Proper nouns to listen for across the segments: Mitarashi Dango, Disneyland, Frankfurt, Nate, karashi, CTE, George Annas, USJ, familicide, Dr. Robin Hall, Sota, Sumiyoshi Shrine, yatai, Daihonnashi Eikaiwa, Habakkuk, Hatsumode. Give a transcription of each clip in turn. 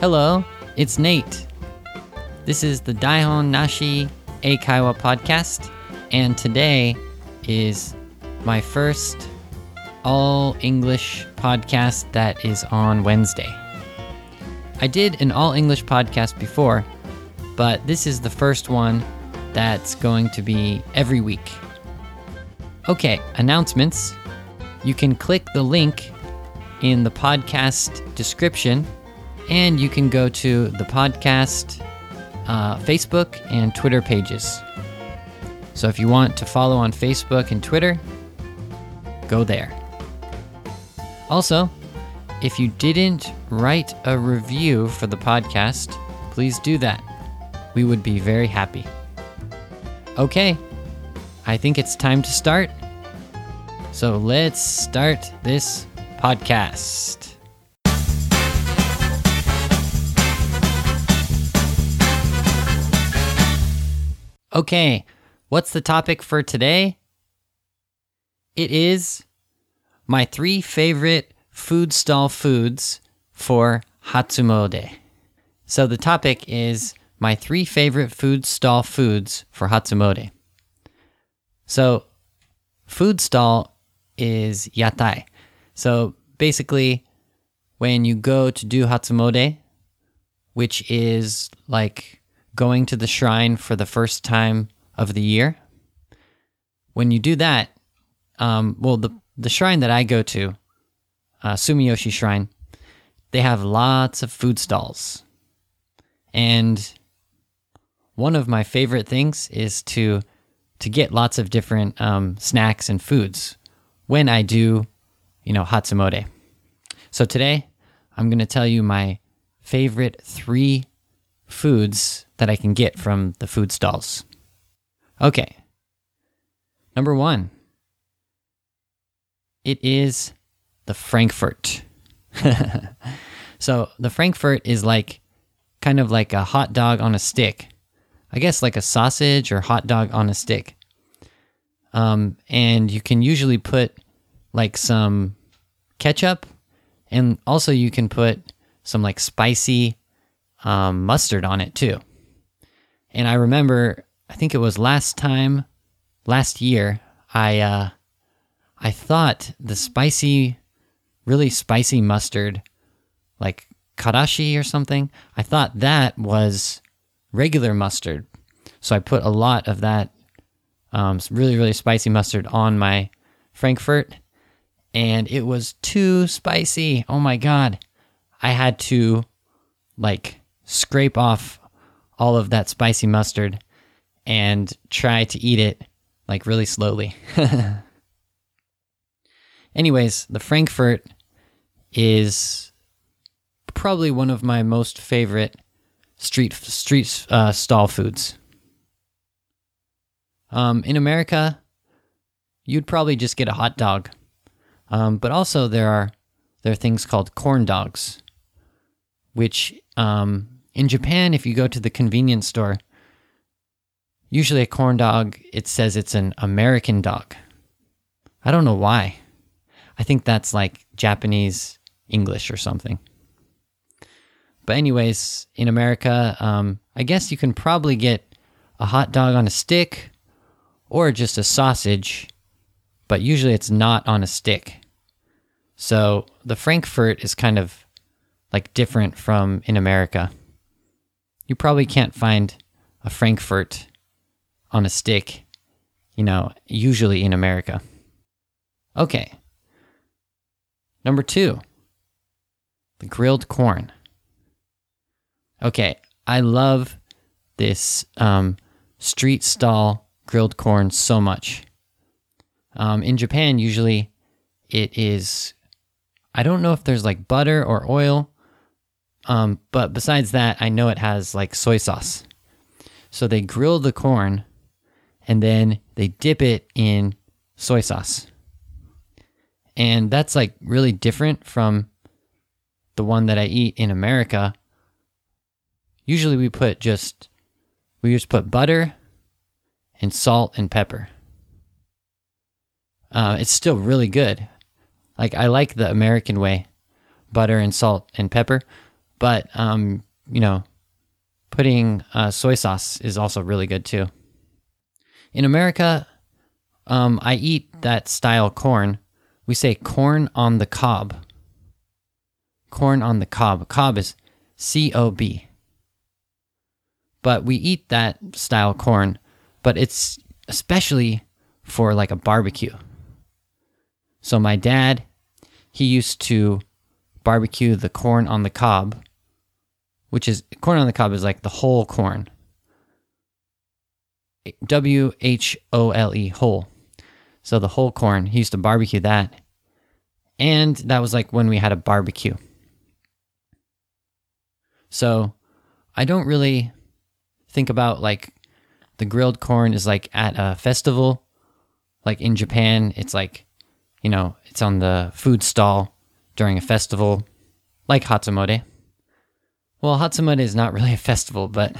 Hello, it's Nate. This is the Daihonnashi Eikaiwa podcast, and today is my first all-English podcast that is on Wednesday. I did an all-English podcast before, but this is the first one that's going to be every week. Okay, announcements. You can click the link in the podcast description, and you can go to the podcast Facebook and Twitter pages. So if you want to follow on Facebook and Twitter, go there. Also, if you didn't write a review for the podcast, please do that. We would be very happy. Okay, I think it's time to start. So let's start this podcast. Okay, what's the topic for today? It is my 3 favorite food stall foods for Hatsumode. So the topic is my 3 favorite food stall foods for Hatsumode. So food stall is yatai. So basically, when you go to do Hatsumode, which is like going to the shrine for the first time of the year, when you do that, the shrine that I go to, Sumiyoshi Shrine, they have lots of food stalls. And one of my favorite things is to get lots of different snacks and foods when I do, Hatsumode. So today, I'm going to tell you my favorite 3 foods that I can get from the food stalls. Okay. Number 1. It is the Frankfurt. So the Frankfurt is kind of like a hot dog on a stick. I guess like a sausage or hot dog on a stick. And you can usually put some ketchup, and also you can put some spicy mustard on it too. And I remember, I think it was last year, I thought the really spicy mustard, like karashi or something, I thought that was regular mustard. So I put a lot of that really, really spicy mustard on my Frankfurt, and it was too spicy. Oh my God. I had to scrape off all of that spicy mustard and try to eat it really slowly. Anyways, the Frankfurt is probably one of my most favorite street stall foods. In America, you'd probably just get a hot dog, but also there are things called corn dogs, which in Japan, if you go to the convenience store, usually a corn dog, it says it's an American dog. I don't know why. I think that's Japanese English or something. But anyways, in America, I guess you can probably get a hot dog on a stick or just a sausage, but usually it's not on a stick. So the Frankfurt is kind of different from in America. You probably can't find a Frankfurt on a stick, usually in America. Okay. Number 2, the grilled corn. Okay, I love this street stall grilled corn so much. In Japan, usually it is, I don't know if there's butter or oil, but besides that, I know it has soy sauce. So they grill the corn, and then they dip it in soy sauce. And that's really different from the one that I eat in America. Usually we just put butter and salt and pepper. It's still really good. I like the American way, butter and salt and pepper. But, you know, putting soy sauce is also really good too. In America, I eat that style corn. We say corn on the cob. Corn on the cob. Cob is C-O-B. But we eat that style corn, but it's especially for like a barbecue. So my dad, he used to barbecue the corn on the cob, which is, corn on the cob is like the whole corn. W-H-O-L-E, whole. So the whole corn, he used to barbecue that. And that was like when we had a barbecue. So I don't really think about like the grilled corn is like at a festival. Like in Japan, it's like, you know, it's on the food stall during a festival, like Hatsumode. Well, Hatsumode is not really a festival, but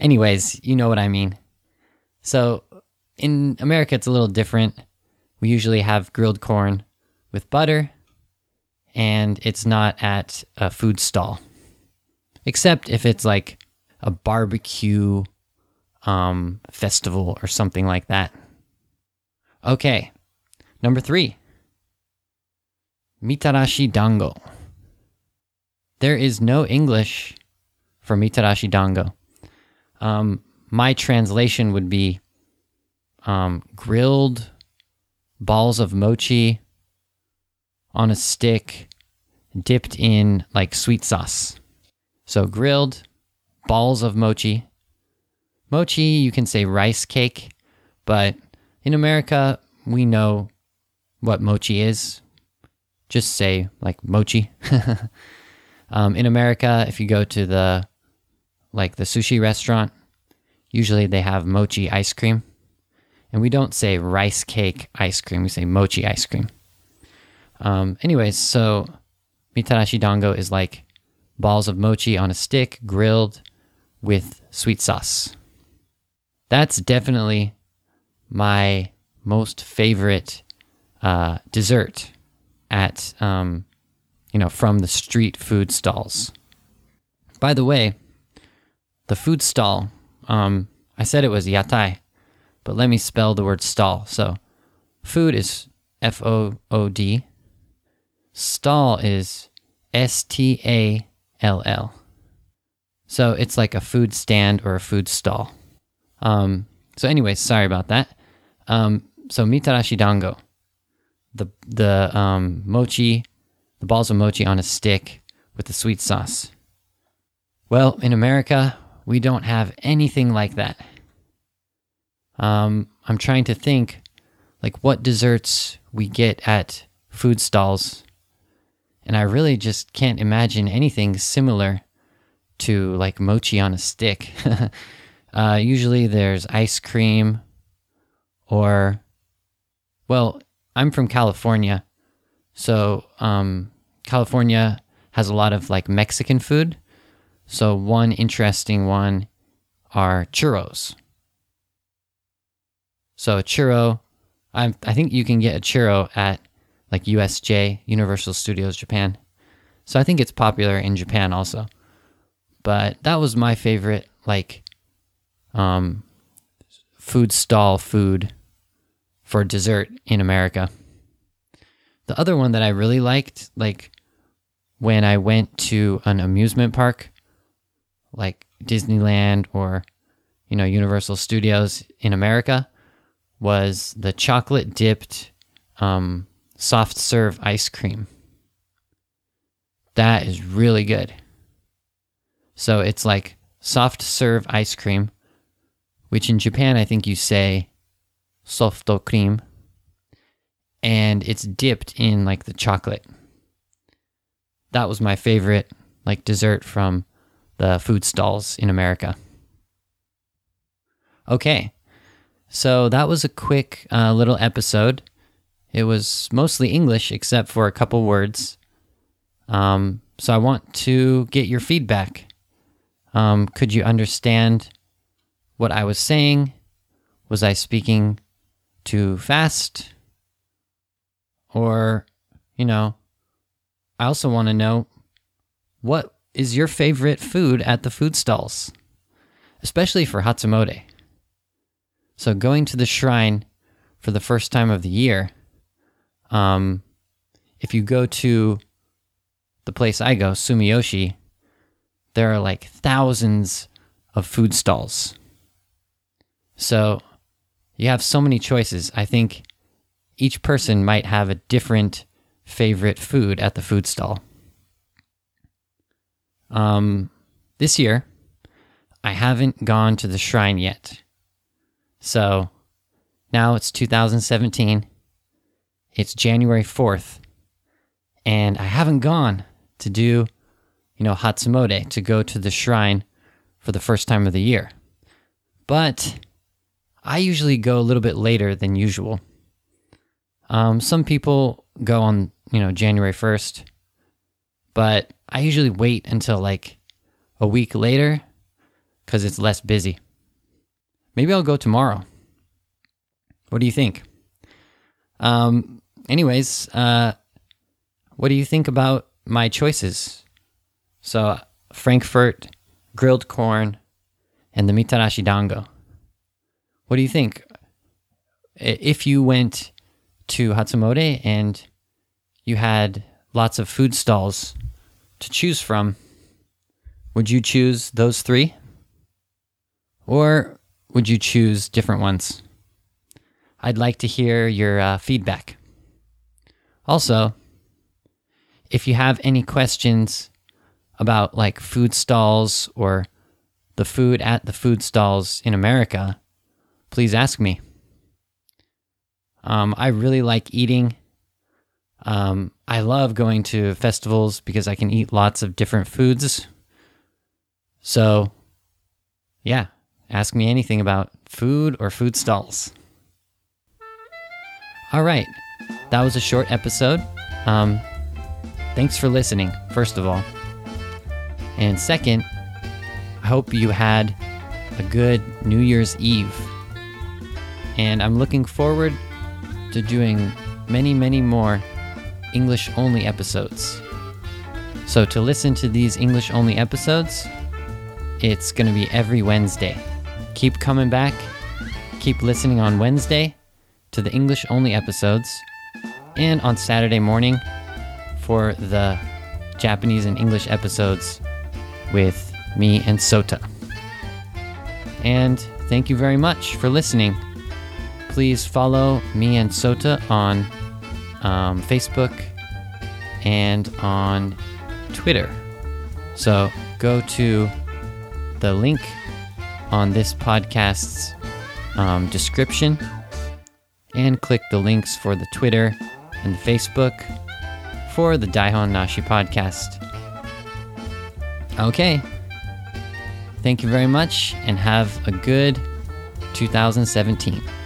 anyways, you know what I mean. So in America, it's a little different. We usually have grilled corn with butter, and it's not at a food stall. Except if it's like a barbecue festival or something like that. Okay, number 3. Mitarashi Dango. There is no English for Mitarashi Dango. My translation would be grilled balls of mochi on a stick dipped in like sweet sauce. So grilled balls of mochi. Mochi, you can say rice cake, but in America, we know what mochi is. Just say like mochi. In America, if you go to the sushi restaurant, usually they have mochi ice cream. And we don't say rice cake ice cream, we say mochi ice cream. Anyways, so Mitarashi Dango is like balls of mochi on a stick grilled with sweet sauce. That's definitely my most favorite dessert at, from the street food stalls. By the way, the food stall, I said it was yatai, but let me spell the word stall. So food is F-O-O-D. Stall is S-T-A-L-L. So it's like a food stand or a food stall. So anyway, sorry about that. So Mitarashi Dango, the mochi, the balls of mochi on a stick with the sweet sauce. Well, in America, we don't have anything like that. I'm trying to think, like, what desserts we get at food stalls, and I really just can't imagine anything similar to, like, mochi on a stick. Usually there's ice cream, or, well, I'm from California, so California has a lot of, like, Mexican food, so one interesting one are churros. So a churro, I think you can get a churro at like USJ, Universal Studios Japan. So I think it's popular in Japan also. But that was my favorite like food stall food for dessert in America. The other one that I really liked, like when I went to an amusement park, like Disneyland or, you know, Universal Studios in America, was the chocolate-dipped soft-serve ice cream. That is really good. So it's like soft-serve ice cream, which in Japan I think you say softo cream, and it's dipped in like the chocolate. That was my favorite like dessert from the food stalls in America. Okay. So that was a quick little episode. It was mostly English except for a couple words. So I want to get your feedback. Could you understand what I was saying? Was I speaking too fast? Or, you know, I also want to know what is your favorite food at the food stalls, especially for Hatsumode. So going to the shrine for the first time of the year, if you go to the place I go, Sumiyoshi, there are like thousands of food stalls. So you have so many choices. I think each person might have a different favorite food at the food stall. This year, I haven't gone to the shrine yet. So now it's 2017. It's January 4th. And I haven't gone to do, Hatsumode, to go to the shrine for the first time of the year. But I usually go a little bit later than usual. Some people go on, January 1st. But I usually wait until like a week later because it's less busy. Maybe I'll go tomorrow. What do you think? What do you think about my choices? So, Frankfurt, grilled corn, and the Mitarashi Dango. What do you think? If you went to Hatsumode and you had lots of food stalls to choose from, would you choose those three? Or would you choose different ones? I'd like to hear your feedback. Also, if you have any questions about like food stalls or the food at the food stalls in America, please ask me. I really like eating. I love going to festivals because I can eat lots of different foods. So, yeah, ask me anything about food or food stalls. All right, that was a short episode. Thanks for listening, first of all. And second, I hope you had a good New Year's Eve. And I'm looking forward to doing many, many more English-only episodes. So to listen to these English-only episodes, it's going to be every Wednesday. Keep coming back. Keep listening on Wednesday to the English-only episodes and on Saturday morning for the Japanese and English episodes with me and Sota. And thank you very much for listening. Please follow me and Sota on Facebook and on Twitter. So go to the link on this podcast's description and click the links for the Twitter and the Facebook for the Daihonnashi podcast. Okay. Thank you very much and have a good 2017.